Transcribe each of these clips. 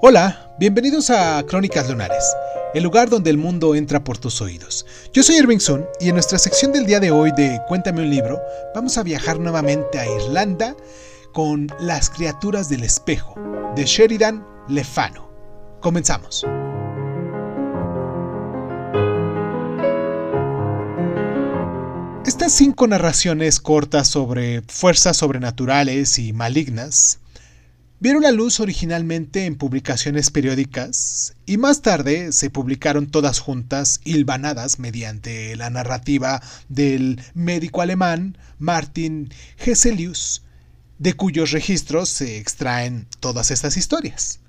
Hola, bienvenidos a Crónicas Lunares, el lugar donde el mundo entra por tus oídos. Yo soy Irving Sun y en nuestra sección del día de hoy de Cuéntame un libro, vamos a viajar nuevamente a Irlanda con Las Criaturas del Espejo, de Sheridan Le Fanu. Comenzamos. Estas 5 narraciones cortas sobre fuerzas sobrenaturales y malignas vieron la luz originalmente en publicaciones periódicas y más tarde se publicaron todas juntas, hilvanadas mediante la narrativa del médico alemán Martin Hesselius, de cuyos registros se extraen todas estas historias.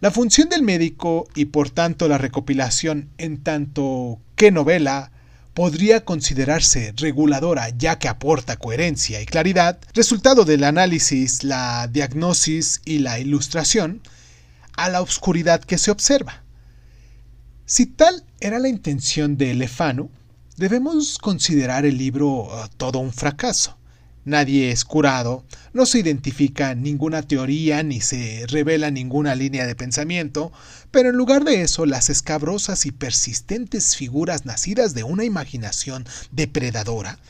La función del médico y por tanto la recopilación en tanto que novela podría considerarse reguladora, ya que aporta coherencia y claridad, resultado del análisis, la diagnosis y la ilustración, a la oscuridad que se observa. Si tal era la intención de Le Fanu, debemos considerar el libro todo un fracaso. Nadie es curado, no se identifica ninguna teoría ni se revela ninguna línea de pensamiento, pero en lugar de eso, las escabrosas y persistentes figuras nacidas de una imaginación depredadora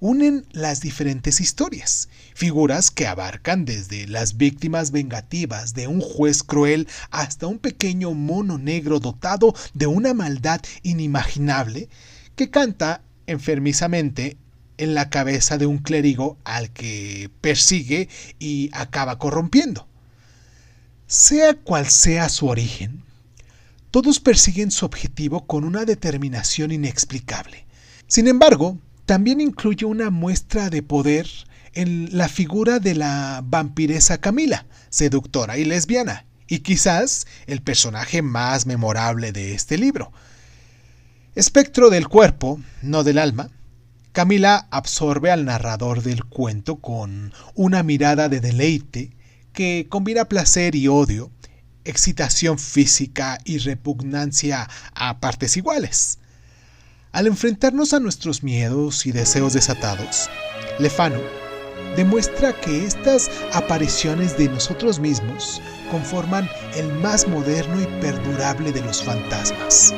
unen las diferentes historias, figuras que abarcan desde las víctimas vengativas de un juez cruel hasta un pequeño mono negro dotado de una maldad inimaginable que canta enfermizamente en la cabeza de un clérigo al que persigue y acaba corrompiendo. Sea cual sea su origen, todos persiguen su objetivo con una determinación inexplicable. Sin embargo, también incluye una muestra de poder en la figura de la vampiresa Camila, seductora y lesbiana, y quizás el personaje más memorable de este libro. Espectro del cuerpo, no del alma, Camila absorbe al narrador del cuento con una mirada de deleite que combina placer y odio, excitación física y repugnancia a partes iguales. Al enfrentarnos a nuestros miedos y deseos desatados, Le Fanu demuestra que estas apariciones de nosotros mismos conforman el más moderno y perdurable de los fantasmas.